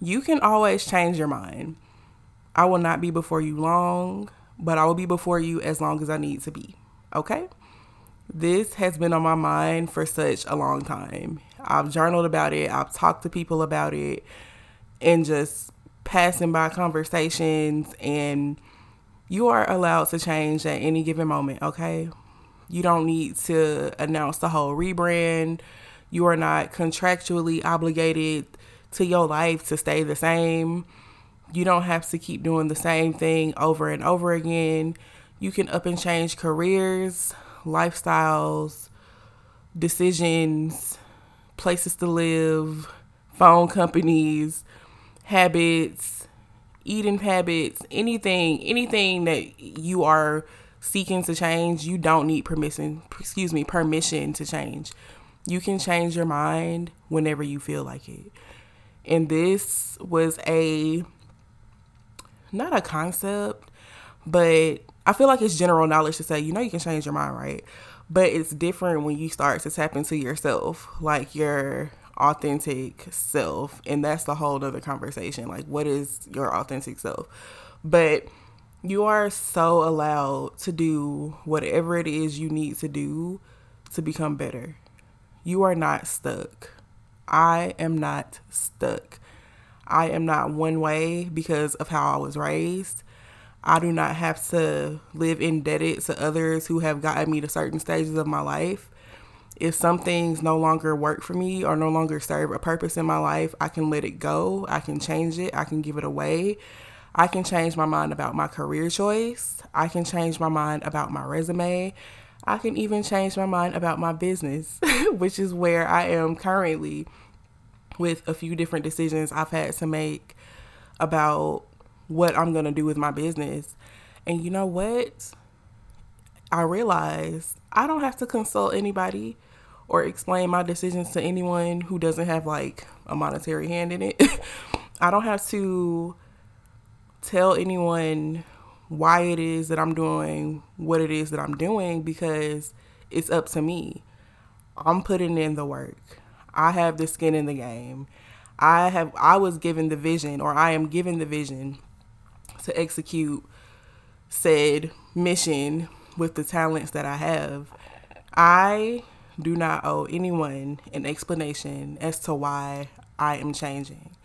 You can always change your mind. I will not be before you long, but I will be before you as long as I need to be. Okay? This has been on my mind for such a long time. I've journaled about it. I've talked to people about it and just passing by conversations, and you are allowed to change at any given moment, okay? You don't need to announce the whole rebrand. You are not contractually obligated to your life to stay the same. You don't have to keep doing the same thing over and over again. You can up and change careers, lifestyles, decisions, places to live, phone companies, habits, eating habits, anything that you are seeking to change. You don't need permission to change. You can change your mind whenever you feel like it. And this was not a concept, but I feel like it's general knowledge to say, you can change your mind, right? But it's different when you start to tap into yourself, like your authentic self. And that's the whole other conversation. Like, what is your authentic self? But you are so allowed to do whatever it is you need to do to become better. You are not stuck. I am not stuck. I am not one way because of how I was raised. I do not have to live indebted to others who have gotten me to certain stages of my life. If some things no longer work for me or no longer serve a purpose in my life, I can let it go. I can change it. I can give it away. I can change my mind about my career choice. I can change my mind about my resume. I can even change my mind about my business, which is where I am currently with a few different decisions I've had to make about what I'm going to do with my business. And you know what? I realized I don't have to consult anybody or explain my decisions to anyone who doesn't have like a monetary hand in it. I don't have to tell anyone why it is that I'm doing what it is that I'm doing, because it's up to me. I'm putting in the work. I have the skin in the game. I was given the vision, or I am given the vision to execute said mission with the talents that I have. I do not owe anyone an explanation as to why I am changing.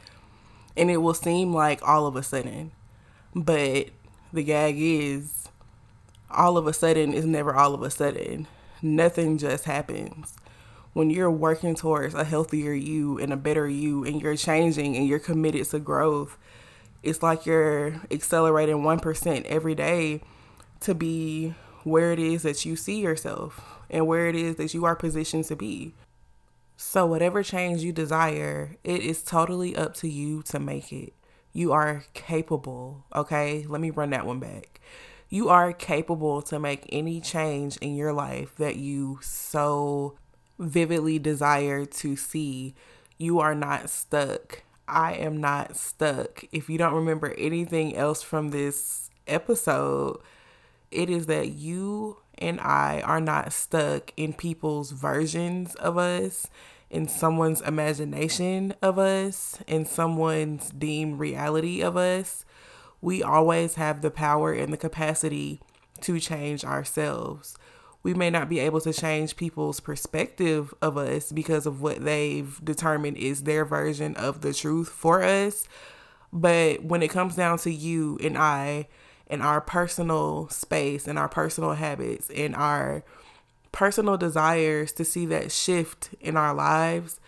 And it will seem like all of a sudden, but the gag is all of a sudden is never all of a sudden. Nothing just happens. When you're working towards a healthier you and a better you, and you're changing and you're committed to growth, it's like you're accelerating 1% every day to be where it is that you see yourself and where it is that you are positioned to be. So whatever change you desire, it is totally up to you to make it. You are capable, okay? Let me run that one back. You are capable to make any change in your life that you so vividly desire to see. You are not stuck. I am not stuck. If you don't remember anything else from this episode, it is that you and I are not stuck in people's versions of us, in someone's imagination of us, in someone's deemed reality of us. We always have the power and the capacity to change ourselves. We may not be able to change people's perspective of us because of what they've determined is their version of the truth for us. But when it comes down to you and I and our personal space and our personal habits and our personal desires to see that shift in our lives,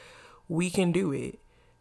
we can do it.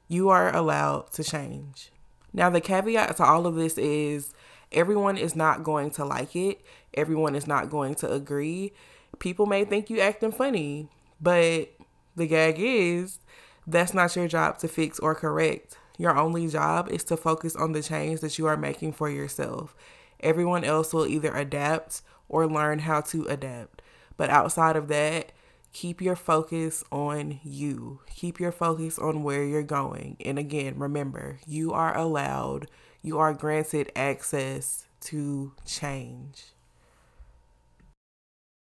You are allowed to change. Now, the caveat to all of this is everyone is not going to like it. Everyone is not going to agree. People may think you acting funny, but the gag is that's not your job to fix or correct. Your only job is to focus on the change that you are making for yourself. Everyone else will either adapt or learn how to adapt. But outside of that, keep your focus on you. Keep your focus on where you're going. And again, remember, you are allowed, you are granted access to change.